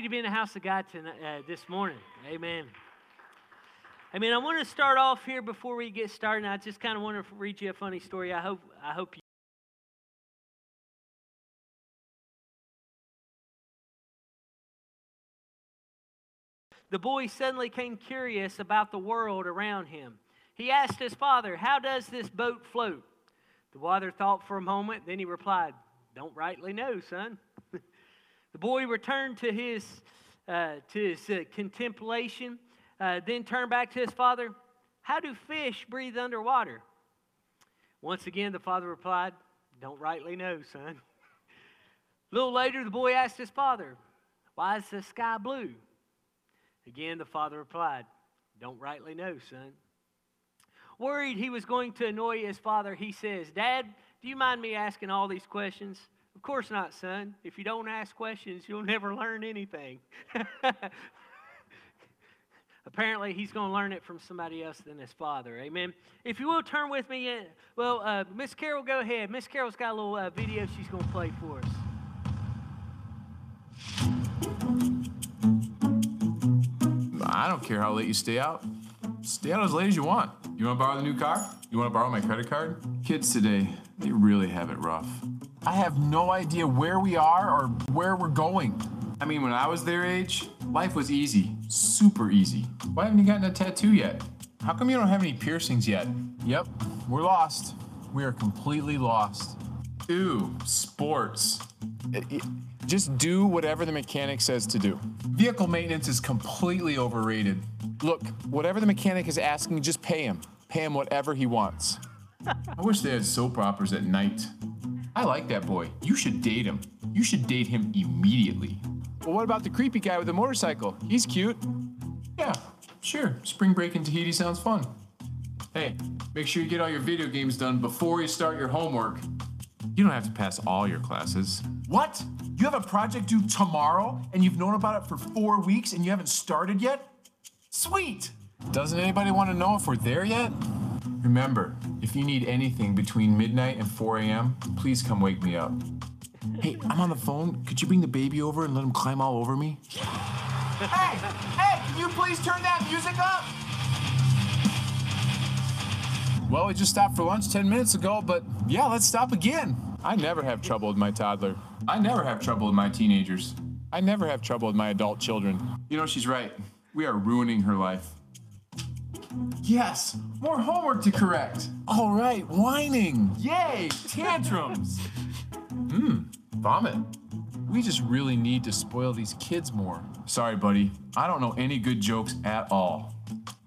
happy to be in the house of God this morning. Amen. I want to start off here before we get started. I just kind of want to read you a funny story. I hope you. The boy suddenly came curious about the world around him. He asked his father, "How does this boat float?" The father thought for a moment, then he replied, "Don't rightly know, son." The boy returned to his contemplation, then turned back to his father. "How do fish breathe underwater?" Once again, the father replied, "Don't rightly know, son." A little later, the boy asked his father, "Why is the sky blue?" Again, the father replied, "Don't rightly know, son." Worried he was going to annoy his father, he says, "Dad, do you mind me asking all these questions?" "Of course not, son. If you don't ask questions, you'll never learn anything." Apparently, he's going to learn it from somebody else than his father. Amen. If you will, turn with me. Miss Carol, go ahead. Miss Carol's got a little video she's going to play for us. I don't care how late you stay out. Stay out as late as you want. You want to borrow the new car? You want to borrow my credit card? Kids today, they really have it rough. I have no idea where we are or where we're going. I mean, when I was their age, life was easy, super easy. Why haven't you gotten a tattoo yet? How come you don't have any piercings yet? Yep, we're lost. We are completely lost. Ew, sports. Just do whatever the mechanic says to do. Vehicle maintenance is completely overrated. Look, whatever the mechanic is asking, just pay him. Pay him whatever he wants. I wish they had soap operas at night. I like that boy. You should date him. You should date him immediately. Well, what about the creepy guy with the motorcycle? He's cute. Yeah, sure. Spring break in Tahiti sounds fun. Hey, make sure you get all your video games done before you start your homework. You don't have to pass all your classes. What? You have a project due tomorrow, and you've known about it for 4 weeks, and you haven't started yet? Sweet! Doesn't anybody want to know if we're there yet? Remember, if you need anything between midnight and 4 a.m., please come wake me up. Hey, I'm on the phone. Could you bring the baby over and let him climb all over me? Hey, can you please turn that music up? Well, we just stopped for lunch 10 minutes ago, but yeah, let's stop again. I never have trouble with my toddler. I never have trouble with my teenagers. I never have trouble with my adult children. You know, she's right. We are ruining her life. Yes, more homework to correct. All right, whining. Yay, tantrums. Vomit. We just really need to spoil these kids more. Sorry, buddy. I don't know any good jokes at all.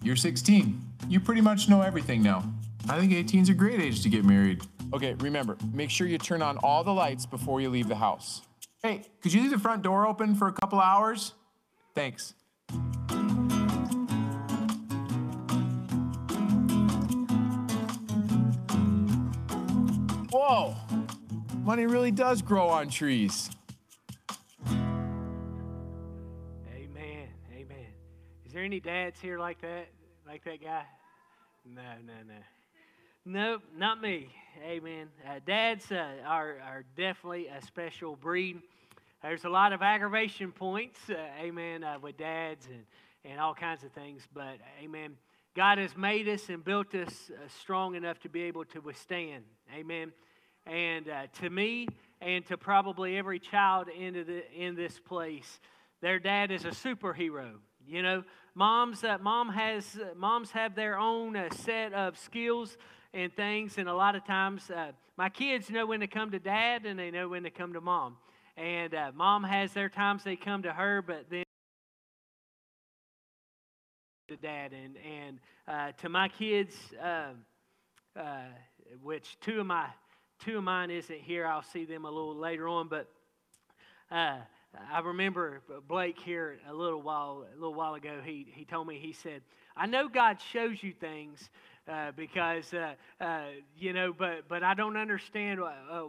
You're 16. You pretty much know everything now. I think 18's a great age to get married. Okay, remember, make sure you turn on all the lights before you leave the house. Hey, could you leave the front door open for a couple hours? Thanks. Whoa, money really does grow on trees. Amen, amen. Is there any dads here like that guy? No. Nope, not me. Amen. Dads are definitely a special breed. There's a lot of aggravation points, amen, with dads and all kinds of things. But, amen, God has made us and built us strong enough to be able to withstand. Amen. And to me and to probably every child in this place, their dad is a superhero. You know, moms have their own set of skills and things, and a lot of times my kids know when to come to dad and they know when to come to mom. And mom has their times they come to her, but then to dad. And to my kids, which two of mine isn't here. I'll see them a little later on, but. I remember Blake here a little while ago. He told me, he said, "I know God shows you things because you know, but I don't understand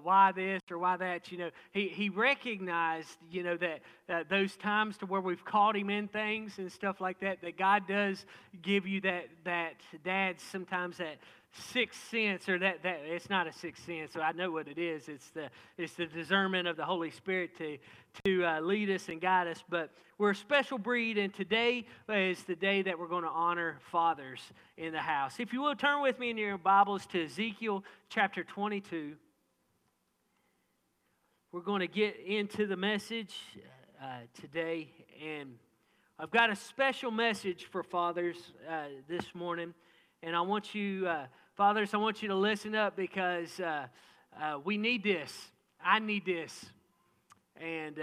why this or why that." You know, he recognized, you know, that those times to where we've caught him in things and stuff like that. That God does give you that dad sometimes that sixth sense, or that it's not a sixth sense, so I know what it is. It's the discernment of the Holy Spirit to lead us and guide us. But we're a special breed, and today is the day that we're going to honor fathers in the house. If you will, turn with me in your Bibles to Ezekiel chapter 22. We're going to get into the message today, and I've got a special message for fathers this morning. And I want you, fathers, I want you to listen up, because we need this. I need this. And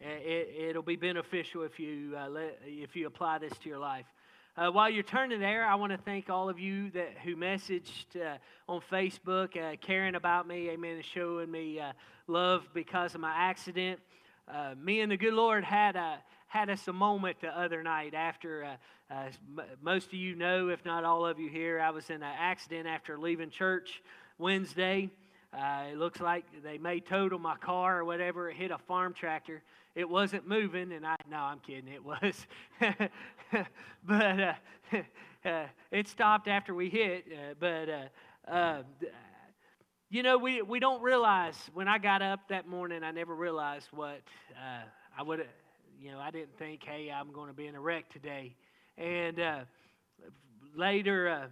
it'll be beneficial if you apply this to your life. While you're turning there, I want to thank all of you who messaged on Facebook, caring about me, amen, and showing me love because of my accident. Me and the good Lord had us a moment the other night after, most of you know, if not all of you here, I was in an accident after leaving church Wednesday. It looks like they may total my car or whatever. It hit a farm tractor. It wasn't moving, and no, I'm kidding, it was. But it stopped after we hit. You know, we don't realize, when I got up that morning, I never realized what I would have. You know, I didn't think, hey, I'm going to be in a wreck today. And later,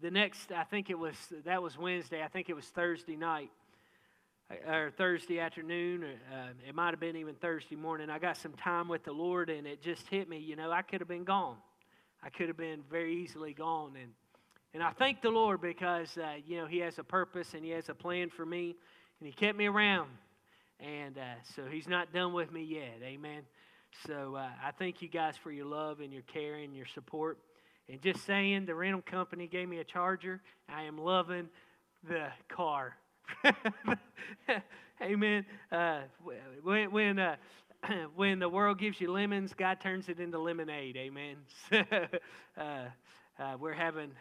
that was Wednesday. I think it was Thursday night or Thursday afternoon. It might have been even Thursday morning. I got some time with the Lord, and it just hit me. You know, I could have been gone. I could have been very easily gone. And I thank the Lord, because, you know, He has a purpose and He has a plan for me. And He kept me around. And so He's not done with me yet. Amen. So I thank you guys for your love and your care and your support. And just saying, the rental company gave me a charger. I am loving the car. Amen. When the world gives you lemons, God turns it into lemonade. Amen. So, we're having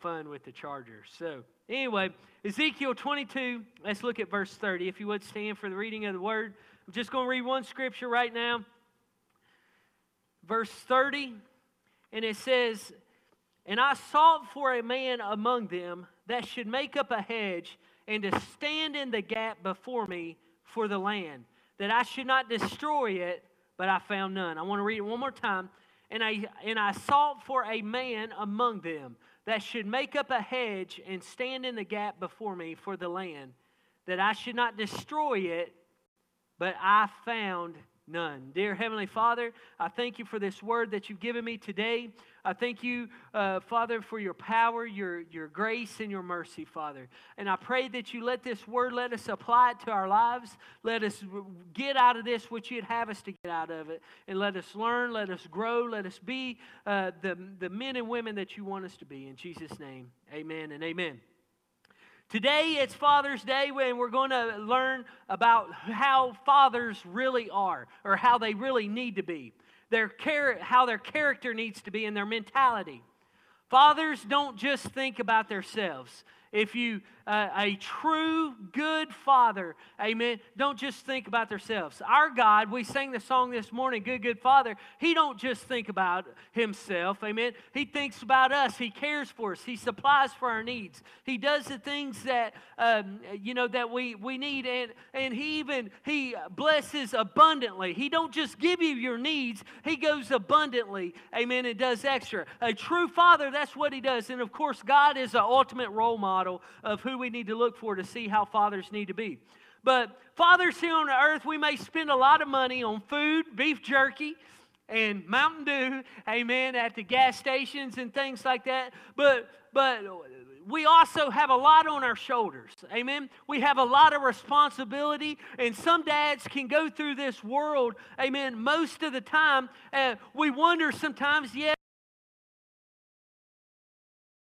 fun with the charger. So anyway, Ezekiel 22. Let's look at verse 30. If you would stand for the reading of the word. I'm just going to read one scripture right now. Verse 30, and it says, "And I sought for a man among them that should make up a hedge, and to stand in the gap before me for the land, that I should not destroy it, but I found none." I want to read it one more time. And I sought for a man among them that should make up a hedge and stand in the gap before me for the land, that I should not destroy it, but I found none. Dear Heavenly Father, I thank You for this word that You've given me today. I thank You, Father, for Your power, your grace, and Your mercy, Father. And I pray that You let this word, let us apply it to our lives. Let us get out of this what You'd have us to get out of it. And let us learn, let us grow, let us be the men and women that You want us to be. In Jesus' name, amen and amen. Today, it's Father's Day, when we're going to learn about how fathers really are, or how they really need to be, how their character needs to be, and their mentality. Fathers don't just think about themselves. If you, a true good father, amen, don't just think about themselves. Our God, we sang the song this morning, Good, Good Father, He don't just think about Himself, amen. He thinks about us. He cares for us. He supplies for our needs. He does the things that, you know, that we need. And He blesses abundantly. He don't just give you your needs. He goes abundantly, amen, and does extra. A true father, that's what He does. And, of course, God is the ultimate role model of who we need to look for to see how fathers need to be. But fathers here on the earth, we may spend a lot of money on food, beef jerky, and Mountain Dew, amen, at the gas stations and things like that. But we also have a lot on our shoulders, amen. We have a lot of responsibility, and some dads can go through this world, amen, most of the time. We wonder sometimes, yeah,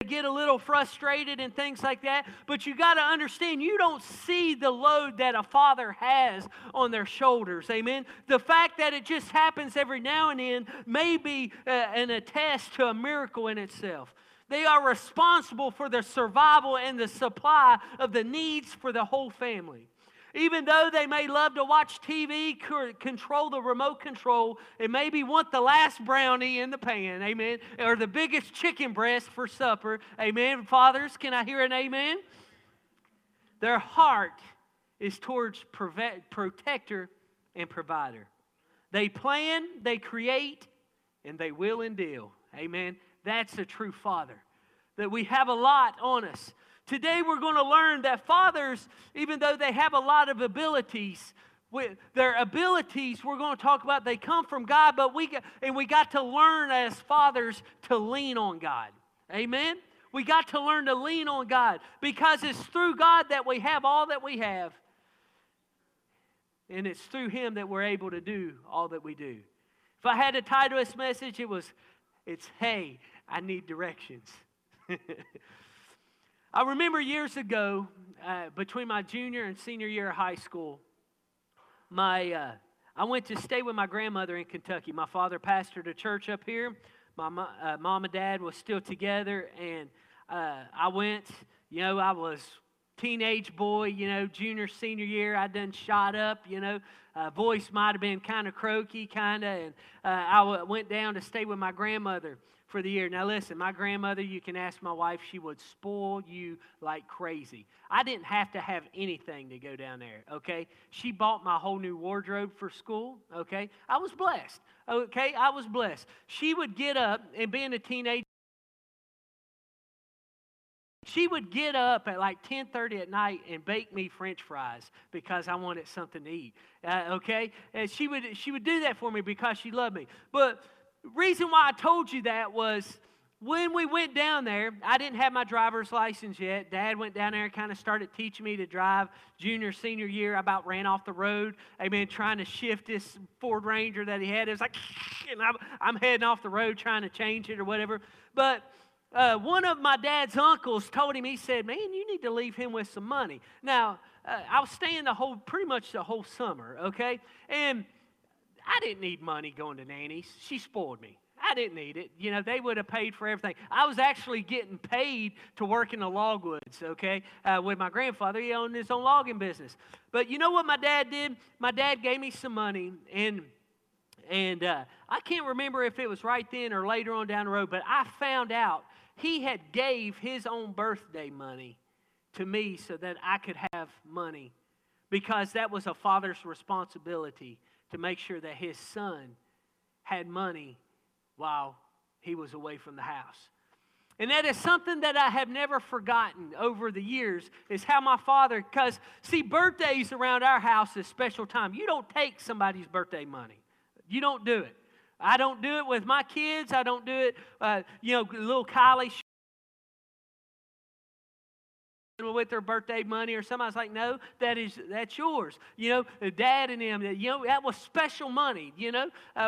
get a little frustrated and things like that, but you got to understand, you don't see the load that a father has on their shoulders, amen. The fact that it just happens every now and then may be an attest to a miracle in itself. They are responsible for the survival and the supply of the needs for the whole family. Even though they may love to watch TV, control the remote control, and maybe want the last brownie in the pan, amen, or the biggest chicken breast for supper, amen. Fathers, can I hear an amen? Their heart is towards protector and provider. They plan, they create, and they will and deal. Amen. That's a true father. That we have a lot on us. Today we're going to learn that fathers, even though they have a lot of abilities, with their abilities we're going to talk about, they come from God, but we got to learn as fathers to lean on God. Amen. We got to learn to lean on God because it's through God that we have all that we have. And it's through Him that we're able to do all that we do. If I had to title this message, it's Hey, I Need Directions. I remember years ago, between my junior and senior year of high school, I went to stay with my grandmother in Kentucky. My father pastored a church up here. My mom and dad was still together, and I went, I was teenage boy, junior, senior year. I done shot up, voice might have been kind of croaky, and I went down to stay with my grandmother for the year. Now listen, my grandmother, you can ask my wife, she would spoil you like crazy. I didn't have to have anything to go down there, okay? She bought my whole new wardrobe for school, okay? I was blessed, okay? I was blessed. She would get up, and being a teenager, she would get up at like 10:30 at night and bake me French fries because I wanted something to eat, okay? And she would do that for me because she loved me. But reason why I told you that was when we went down there, I didn't have my driver's license yet. Dad went down there and kind of started teaching me to drive. Junior, senior year, I about ran off the road, amen, trying to shift this Ford Ranger that he had. It was like, and I'm heading off the road trying to change it or whatever. But one of my dad's uncles told him, he said, man, you need to leave him with some money. Now, I was staying pretty much the whole summer, okay? And I didn't need money going to Nanny's. She spoiled me. I didn't need it. They would have paid for everything. I was actually getting paid to work in the logwoods, okay, with my grandfather. He owned his own logging business. But you know what my dad did? My dad gave me some money, and I can't remember if it was right then or later on down the road, but I found out he had gave his own birthday money to me so that I could have money because that was a father's responsibility to make sure that his son had money while he was away from the house. And that is something that I have never forgotten over the years, is how my father, because, see, birthdays around our house is special time. You don't take somebody's birthday money. You don't do it. I don't do it with my kids. I don't do it, little Kylie with their birthday money or something. I was like, no, that's yours. Dad and him, that was special money,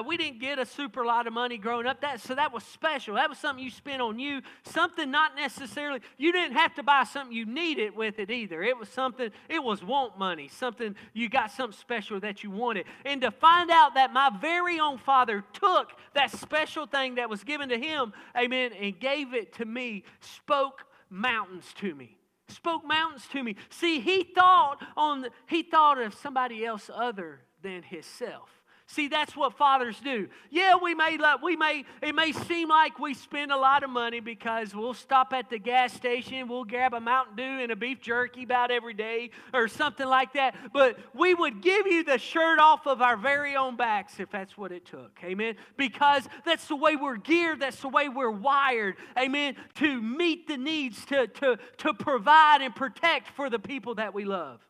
We didn't get a super lot of money growing up, so that was special. That was something you spent on you, something not necessarily, you didn't have to buy something you needed with it either. It was something, it was want money, something, you got something special that you wanted. And to find out that my very own father took that special thing that was given to him, amen, and gave it to me, spoke mountains to me. See, he thought of somebody else other than himself. See, that's what fathers do. Yeah, it may seem like we spend a lot of money because we'll stop at the gas station, we'll grab a Mountain Dew and a beef jerky about every day or something like that. But we would give you the shirt off of our very own backs if that's what it took. Amen. Because that's the way we're geared, that's the way we're wired. Amen. To meet the needs, to provide and protect for the people that we love.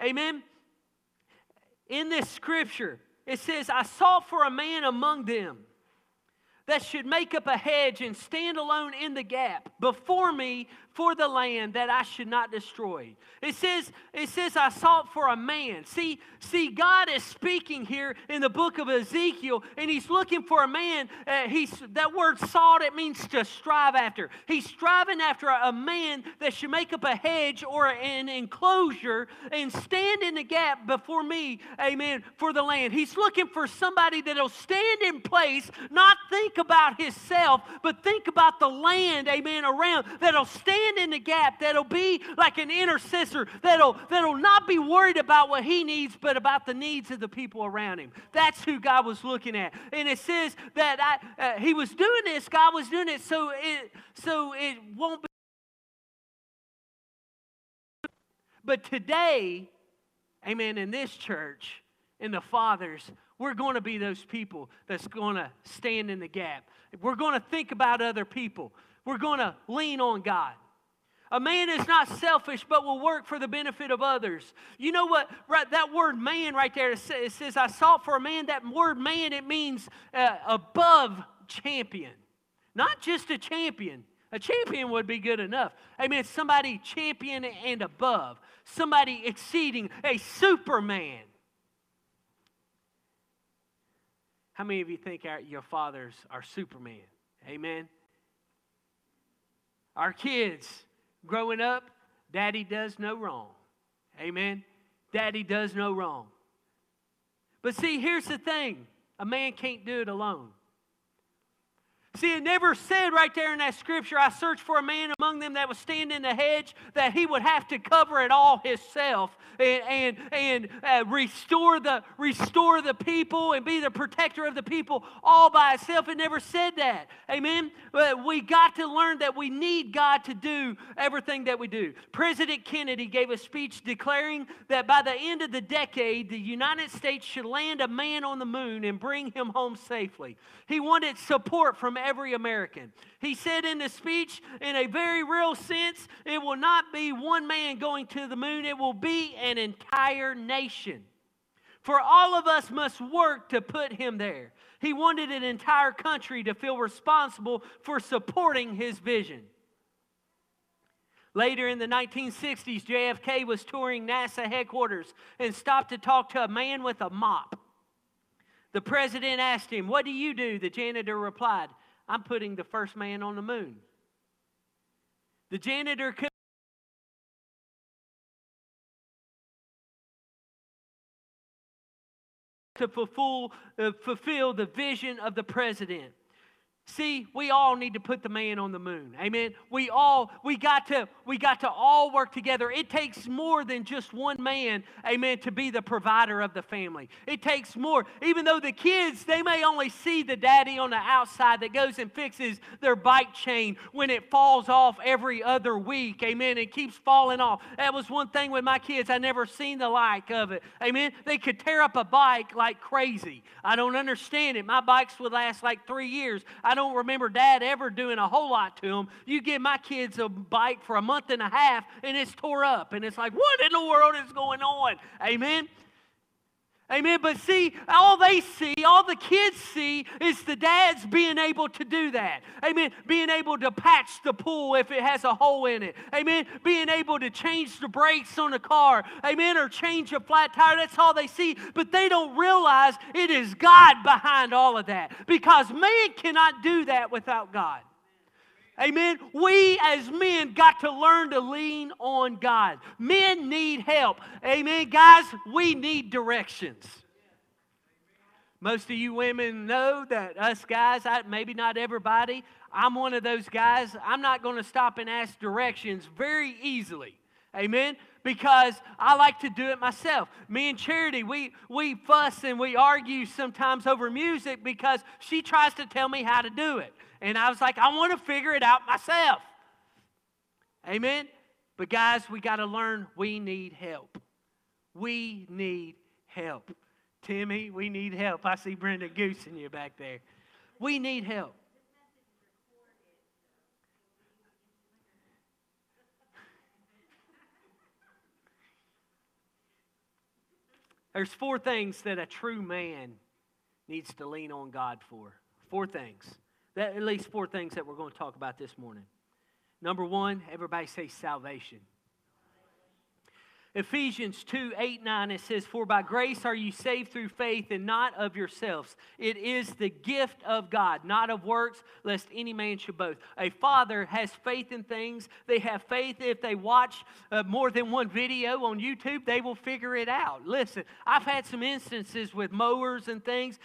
Amen. In this scripture, it says, I sought for a man among them that should make up a hedge and stand alone in the gap before me for the land that I should not destroy. It says, I sought for a man. See, God is speaking here in the book of Ezekiel, and he's looking for a man. That word sought, it means to strive after. He's striving after a man that should make up a hedge or an enclosure and stand in the gap before me, amen, for the land. He's looking for somebody that'll stand in place, not think about himself, but think about the land, amen, around, that'll stand stand in the gap, that'll be like an intercessor, that'll not be worried about what he needs, but about the needs of the people around him. That's who God was looking at. And it says that he was doing this, God was doing it, so it won't be. But today, amen, in this church, in the fathers, we're going to be those people that's going to stand in the gap. We're going to think about other people. We're going to lean on God. A man is not selfish, but will work for the benefit of others. You know what? Right, that word man right there, it says, I sought for a man. That word man, it means above champion. Not just a champion. A champion would be good enough. Amen. Somebody champion and above. Somebody exceeding, a superman. How many of you think your fathers are supermen? Amen. Our kids, growing up, daddy does no wrong. Amen. Daddy does no wrong. But see, here's the thing. A man can't do it alone. See, it never said right there in that scripture, I searched for a man among them that would stand in the hedge, that he would have to cover it all himself and restore the people and be the protector of the people all by itself. It never said that. Amen? But we got to learn that we need God to do everything that we do. President Kennedy gave a speech declaring that by the end of the decade, the United States should land a man on the moon and bring him home safely. He wanted support from every American. He said in the speech, in a very real sense, it will not be one man going to the moon. It will be an entire nation. For all of us must work to put him there. He wanted an entire country to feel responsible for supporting his vision. Later in the 1960s, JFK was touring NASA headquarters and stopped to talk to a man with a mop. The president asked him, "What do you do?" The janitor replied, "I'm putting the first man on the moon." The janitor could to fulfill the vision of the president. See, we all need to put the man on the moon. Amen. We got to all work together. It takes more than just one man, amen, to be the provider of the family. It takes more. Even though the kids, they may only see the daddy on the outside that goes and fixes their bike chain when it falls off every other week. Amen. It keeps falling off. That was one thing with my kids. I never seen the like of it. Amen. They could tear up a bike like crazy. I don't understand it. My bikes would last like 3 years. I don't remember Dad ever doing a whole lot to them. You give my kids a bike for a month and a half, and it's tore up. And it's like, what in the world is going on? Amen? Amen? But see, all they see, all the kids see is the dads being able to do that. Amen? Being able to patch the pool if it has a hole in it. Amen? Being able to change the brakes on a car. Amen? Or change a flat tire. That's all they see. But they don't realize it is God behind all of that. Because man cannot do that without God. Amen. We as men got to learn to lean on God. Men need help. Amen. Guys, we need directions. Most of you women know that us guys, maybe not everybody, I'm one of those guys. I'm not going to stop and ask directions very easily. Amen. Because I like to do it myself. Me and Charity, we fuss and we argue sometimes over music because she tries to tell me how to do it. And I was like, I want to figure it out myself. Amen? But guys, we got to learn we need help. We need help. Timmy, we need help. I see Brenda Goose in you back there. We need help. There's 4 things that a true man needs to lean on God for. 4 things. At least 4 things that we're going to talk about this morning. Number 1, everybody say salvation. Ephesians 2:8-9, it says, "For by grace are you saved through faith, and not of yourselves. It is the gift of God, not of works, lest any man should boast." A father has faith in things. They have faith if they watch more than one video on YouTube, they will figure it out. Listen, I've had some instances with mowers and things.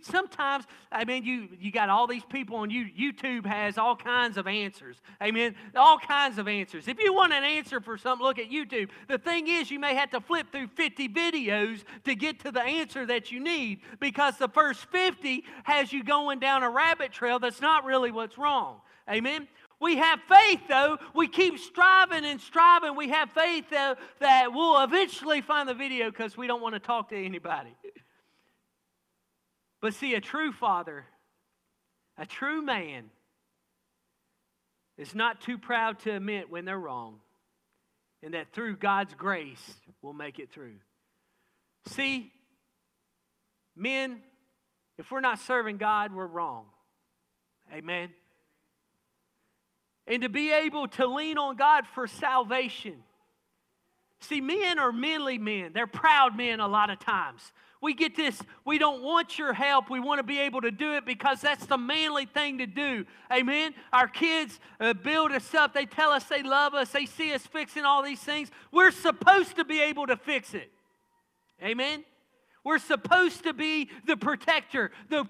Sometimes, I mean, you got all these people on YouTube has all kinds of answers. Amen? All kinds of answers. If you want an answer for something, look at YouTube. The thing is, you may have to flip through 50 videos to get to the answer that you need, because the first 50 has you going down a rabbit trail that's not really what's wrong. Amen? We have faith, though. We keep striving and striving. We have faith, though, that we'll eventually find the video, because we don't want to talk to anybody. But see, a true father, a true man, is not too proud to admit when they're wrong, and that through God's grace, we'll make it through. See, men, if we're not serving God, we're wrong. Amen. And to be able to lean on God for salvation. See, men are manly men. They're proud men a lot of times. We get this, we don't want your help. We want to be able to do it because that's the manly thing to do. Amen? Our kids build us up. They tell us they love us. They see us fixing all these things. We're supposed to be able to fix it. Amen? We're supposed to be the protector, the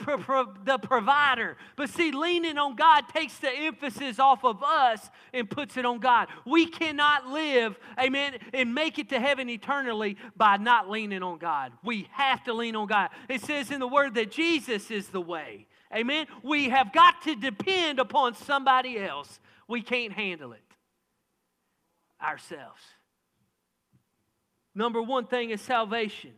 provider. But see, leaning on God takes the emphasis off of us and puts it on God. We cannot live, amen, and make it to heaven eternally by not leaning on God. We have to lean on God. It says in the Word that Jesus is the way. Amen? We have got to depend upon somebody else. We can't handle it ourselves. Number one thing is salvation.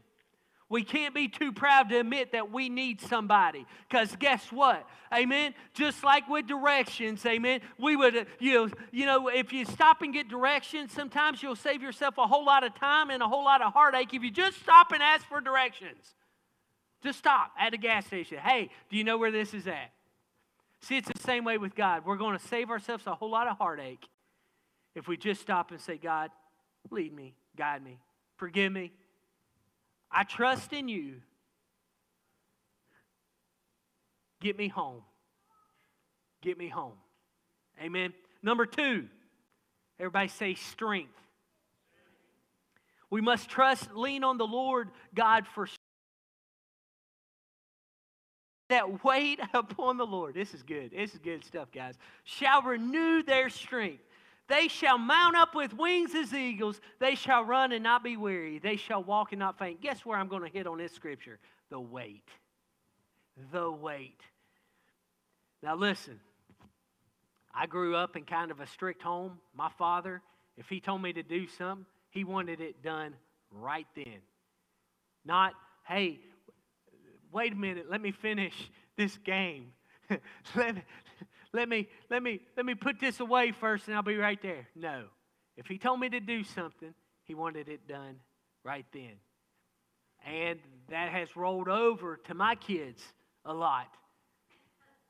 We can't be too proud to admit that we need somebody. Because guess what? Amen? Just like with directions, amen, we would, you know, if you stop and get directions, sometimes you'll save yourself a whole lot of time and a whole lot of heartache if you just stop and ask for directions. Just stop at a gas station. Hey, do you know where this is at? See, it's the same way with God. We're going to save ourselves a whole lot of heartache if we just stop and say, God, lead me, guide me, forgive me. I trust in you. Get me home. Get me home. Amen. Number two, everybody say strength. We must trust, lean on the Lord God for strength. That wait upon the Lord. This is good. This is good stuff, guys. Shall renew their strength. They shall mount up with wings as eagles. They shall run and not be weary. They shall walk and not faint. Guess where I'm going to hit on this scripture? The weight. The weight. Now listen, I grew up in kind of a strict home. My father, if he told me to do something, he wanted it done right then. Not, hey, wait a minute, let me finish this game. Let me put this away first and I'll be right there. No. If he told me to do something, he wanted it done right then. And that has rolled over to my kids a lot.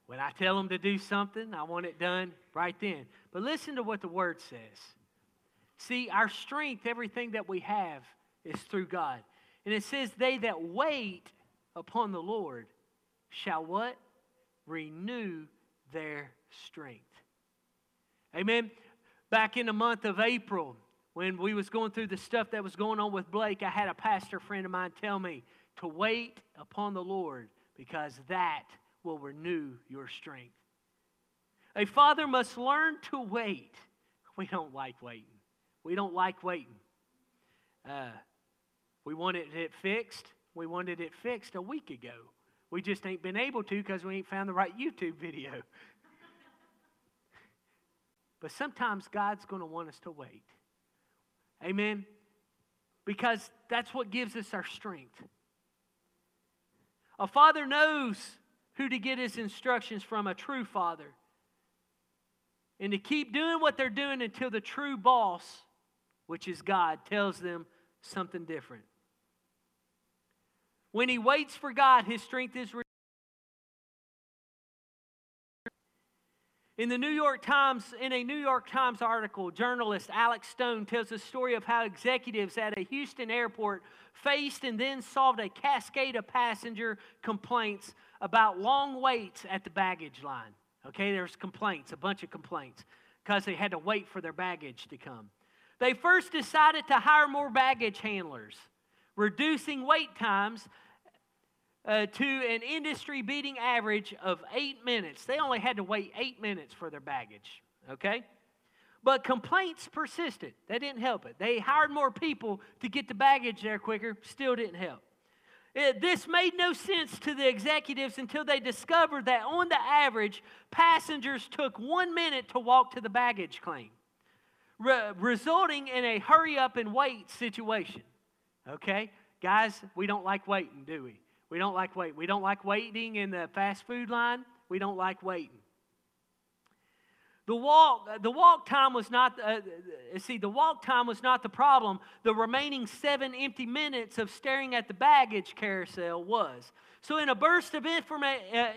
When I tell them to do something, I want it done right then. But listen to what the Word says. See, our strength, everything that we have, is through God. And it says, they that wait upon the Lord shall what? Renew their strength. Amen. Back in the month of April, when we was going through the stuff that was going on with Blake, I had a pastor friend of mine tell me to wait upon the Lord, because that will renew your strength. A father must learn to wait. We don't like waiting. We don't like waiting. We wanted it fixed. We wanted it fixed a week ago. We just ain't been able to because we ain't found the right YouTube video. But sometimes God's going to want us to wait. Amen? Because that's what gives us our strength. A father knows who to get his instructions from, a true father. And to keep doing what they're doing until the true boss, which is God, tells them something different. When he waits for God, his strength is renewed. In a New York Times article, journalist Alex Stone tells the story of how executives at a Houston airport faced and then solved a cascade of passenger complaints about long waits at the baggage line. Okay, there's complaints, a bunch of complaints, because they had to wait for their baggage to come. They first decided to hire more baggage handlers, reducing wait times to an industry-beating average of 8 minutes. They only had to wait 8 minutes for their baggage, okay? But complaints persisted. That didn't help it. They hired more people to get the baggage there quicker. Still didn't help. This made no sense to the executives until they discovered that on the average, passengers took 1 minute to walk to the baggage claim, resulting in a hurry-up-and-wait situation, okay? Guys, we don't like waiting, do we? We don't like waiting. We don't like waiting in the fast food line. We don't like waiting. The walk time was not the problem. The remaining 7 empty minutes of staring at the baggage carousel was. So in a burst of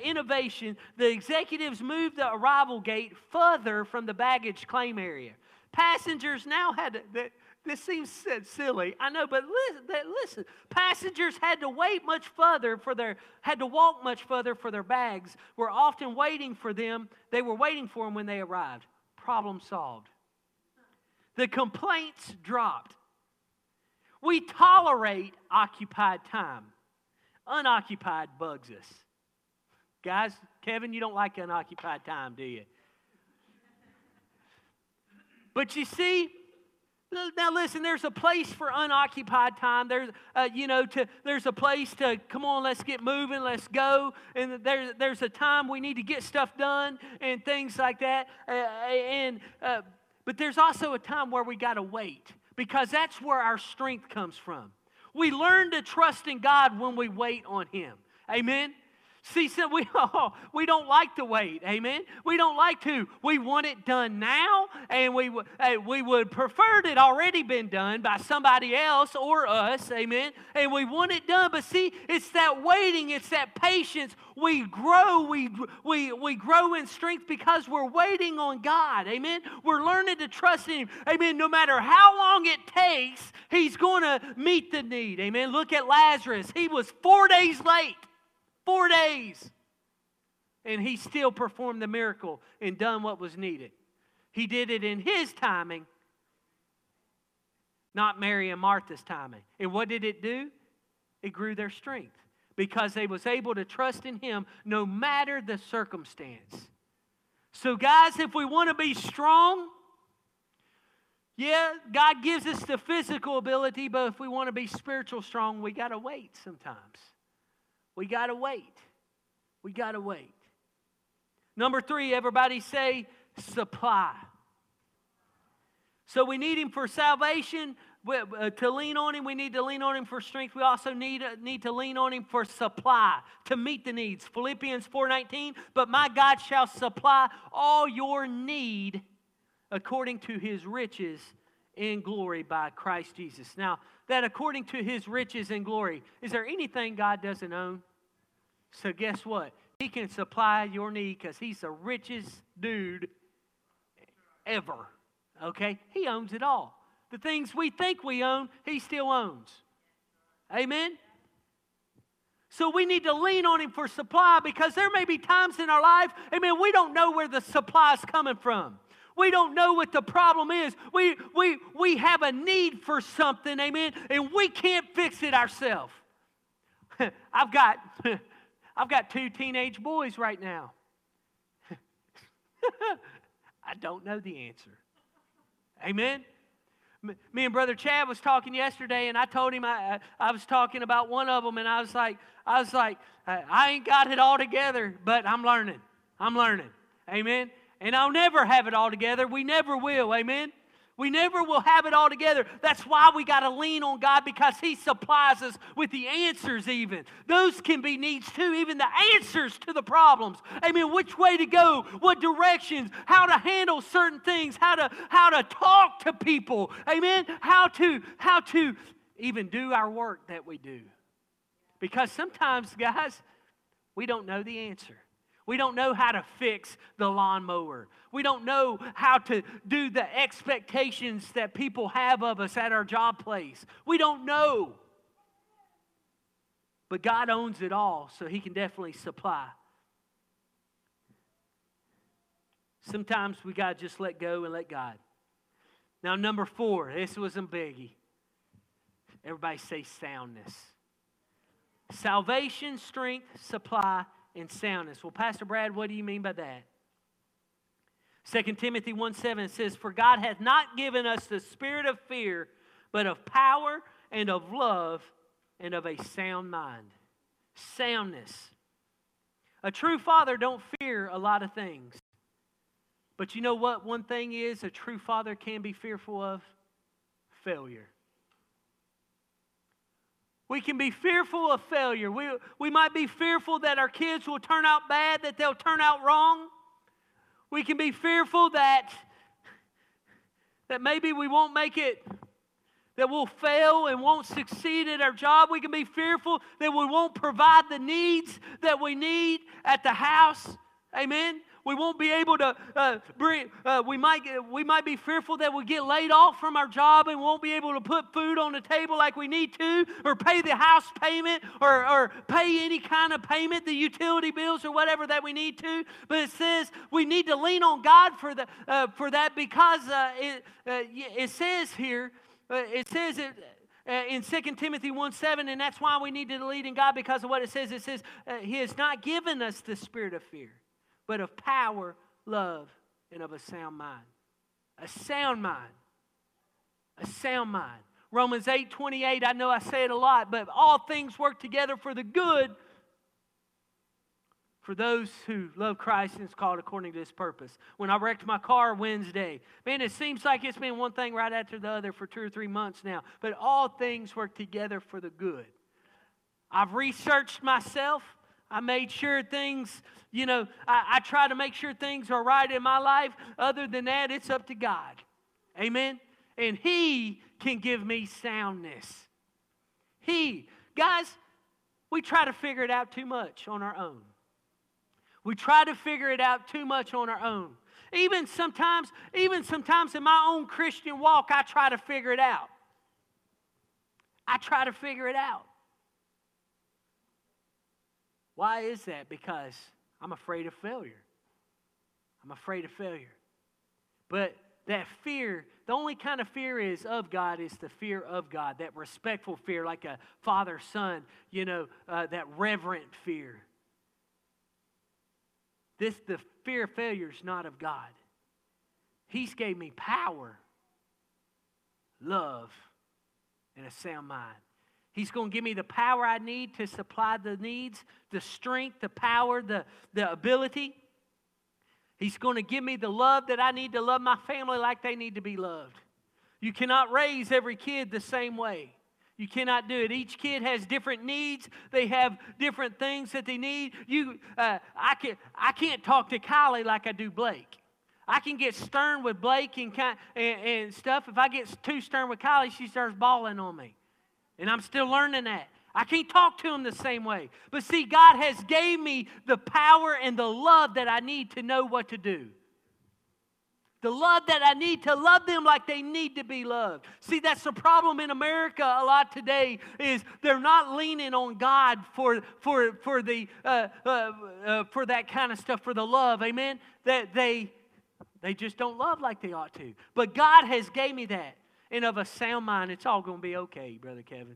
innovation, the executives moved the arrival gate further from the baggage claim area. Passengers now had to... This seems silly, I know, but listen. Passengers had to walk much further for their bags. Were often waiting for them. They were waiting for them when they arrived. Problem solved. The complaints dropped. We tolerate occupied time. Unoccupied bugs us. Guys, Kevin, you don't like unoccupied time, do you? But you see... Now listen, there's a place for unoccupied time. There's a place to, come on, let's get moving, let's go. And there's a time we need to get stuff done and things like that. But there's also a time where we got to wait, because that's where our strength comes from. We learn to trust in God when we wait on Him. Amen? See, so we don't like to wait, amen? We don't like to. We want it done now, and we would prefer it had already been done by somebody else or us, amen? And we want it done, but see, it's that waiting, it's that patience. We grow in strength because we're waiting on God, amen? We're learning to trust in Him, amen? No matter how long it takes, He's going to meet the need, amen? Look at Lazarus. He was 4 days late. 4 days. And He still performed the miracle and done what was needed. He did it in His timing, not Mary and Martha's timing. And what did it do? It grew their strength, because they was able to trust in Him no matter the circumstance. So guys, if we want to be strong, yeah, God gives us the physical ability, but if we want to be spiritual strong, we got to wait sometimes. We got to wait. We got to wait. Number 3, everybody say supply. So we need Him for salvation. To lean on Him, we need to lean on Him for strength. We also need to lean on Him for supply, to meet the needs. Philippians 4:19, but my God shall supply all your need according to His riches in glory by Christ Jesus. Now, that according to His riches and glory. Is there anything God doesn't own? So guess what? He can supply your need, because He's the richest dude ever. Okay? He owns it all. The things we think we own, He still owns. Amen? So we need to lean on Him for supply, because there may be times in our life, amen, we don't know where the supply is coming from. We don't know what the problem is. We have a need for something, amen, and we can't fix it ourselves. I've got 2 teenage boys right now. I don't know the answer. Amen. Me and Brother Chad was talking yesterday, and I told him I was talking about one of them, and I was like, I ain't got it all together, but I'm learning. I'm learning. Amen. And I'll never have it all together. We never will, amen? We never will have it all together. That's why we got to lean on God, because He supplies us with the answers even. Those can be needs too, even the answers to the problems. Amen, which way to go, what directions, how to handle certain things, how to talk to people, amen? How to even do our work that we do. Because sometimes, guys, we don't know the answer. We don't know how to fix the lawnmower. We don't know how to do the expectations that people have of us at our job place. We don't know. But God owns it all, so He can definitely supply. Sometimes we got to just let go and let God. Now, number 4, this was a biggie. Everybody say soundness. Salvation, strength, supply, and soundness. Well, Pastor Brad, what do you mean by that? 2 Timothy 1:7 says, "For God hath not given us the spirit of fear, but of power and of love and of a sound mind." Soundness. A true father don't fear a lot of things. But you know what one thing is a true father can be fearful of? Failure. We can be fearful of failure. We might be fearful that our kids will turn out bad, that they'll turn out wrong. We can be fearful that maybe we won't make it, that we'll fail and won't succeed at our job. We can be fearful that we won't provide the needs that we need at the house. Amen. We won't be able to we might be fearful that we get laid off from our job and won't be able to put food on the table like we need to, or pay the house payment, or pay any kind of payment, the utility bills or whatever that we need to. But it says we need to lean on God for that, because it says here, it says it in 2 Timothy 1:7, and that's why we need to lean in God, because of what it says. It says He has not given us the spirit of fear, but of power, love, and of a sound mind. A sound mind. A sound mind. Romans 8:28, I know I say it a lot, but all things work together for the good for those who love Christ and is called according to His purpose. When I wrecked my car Wednesday, man, it seems like it's been one thing right after the other for 2 or 3 months now, but all things work together for the good. I've researched myself. I made sure things, you know, I try to make sure things are right in my life. Other than that, it's up to God. Amen? And He can give me soundness. Guys, we try to figure it out too much on our own. We try to figure it out too much on our own. Even sometimes in my own Christian walk, I try to figure it out. I try to figure it out. Why is that? Because I'm afraid of failure. I'm afraid of failure. But that fear, the only kind of fear is of God, is the fear of God, that respectful fear, like a father-son, you know, that reverent fear. The fear of failure is not of God. He's gave me power, love, and a sound mind. He's going to give me the power I need to supply the needs, the strength, the power, the ability. He's going to give me the love that I need to love my family like they need to be loved. You cannot raise every kid the same way. You cannot do it. Each kid has different needs. They have different things that they need. I can't talk to Kylie like I do Blake. I can get stern with Blake and stuff. If I get too stern with Kylie, she starts bawling on me. And I'm still learning that. I can't talk to him the same way. But see, God has gave me the power and the love that I need to know what to do. The love that I need to love them like they need to be loved. See, that's the problem in America a lot today, is they're not leaning on God for that kind of stuff, for the love. Amen? That they just don't love like they ought to. But God has gave me that. And of a sound mind, it's all going to be okay, Brother Kevin.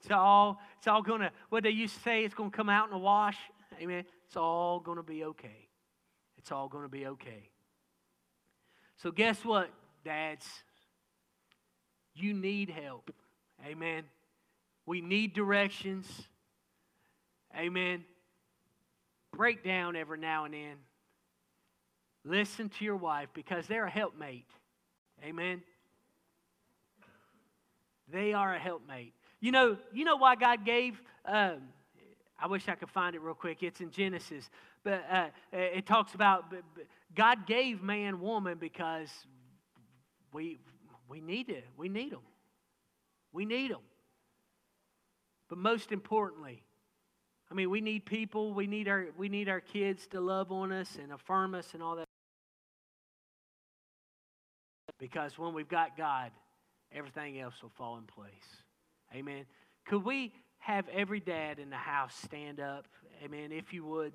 It's all going to, what they used to say, it's going to come out in the wash. Amen. It's all going to be okay. It's all going to be okay. So guess what, dads? You need help. Amen. We need directions. Amen. Break down every now and then. Listen to your wife, because they're a helpmate. Amen. They are a helpmate. You know why God gave, I wish I could find it real quick. It's in Genesis. But it talks about God gave man, woman, because we need it. We need them. We need them. But most importantly, I mean, we need people. We need our kids to love on us and affirm us and all that. Because when we've got God, everything else will fall in place. Amen. Could we have every dad in the house stand up? Amen. If you would.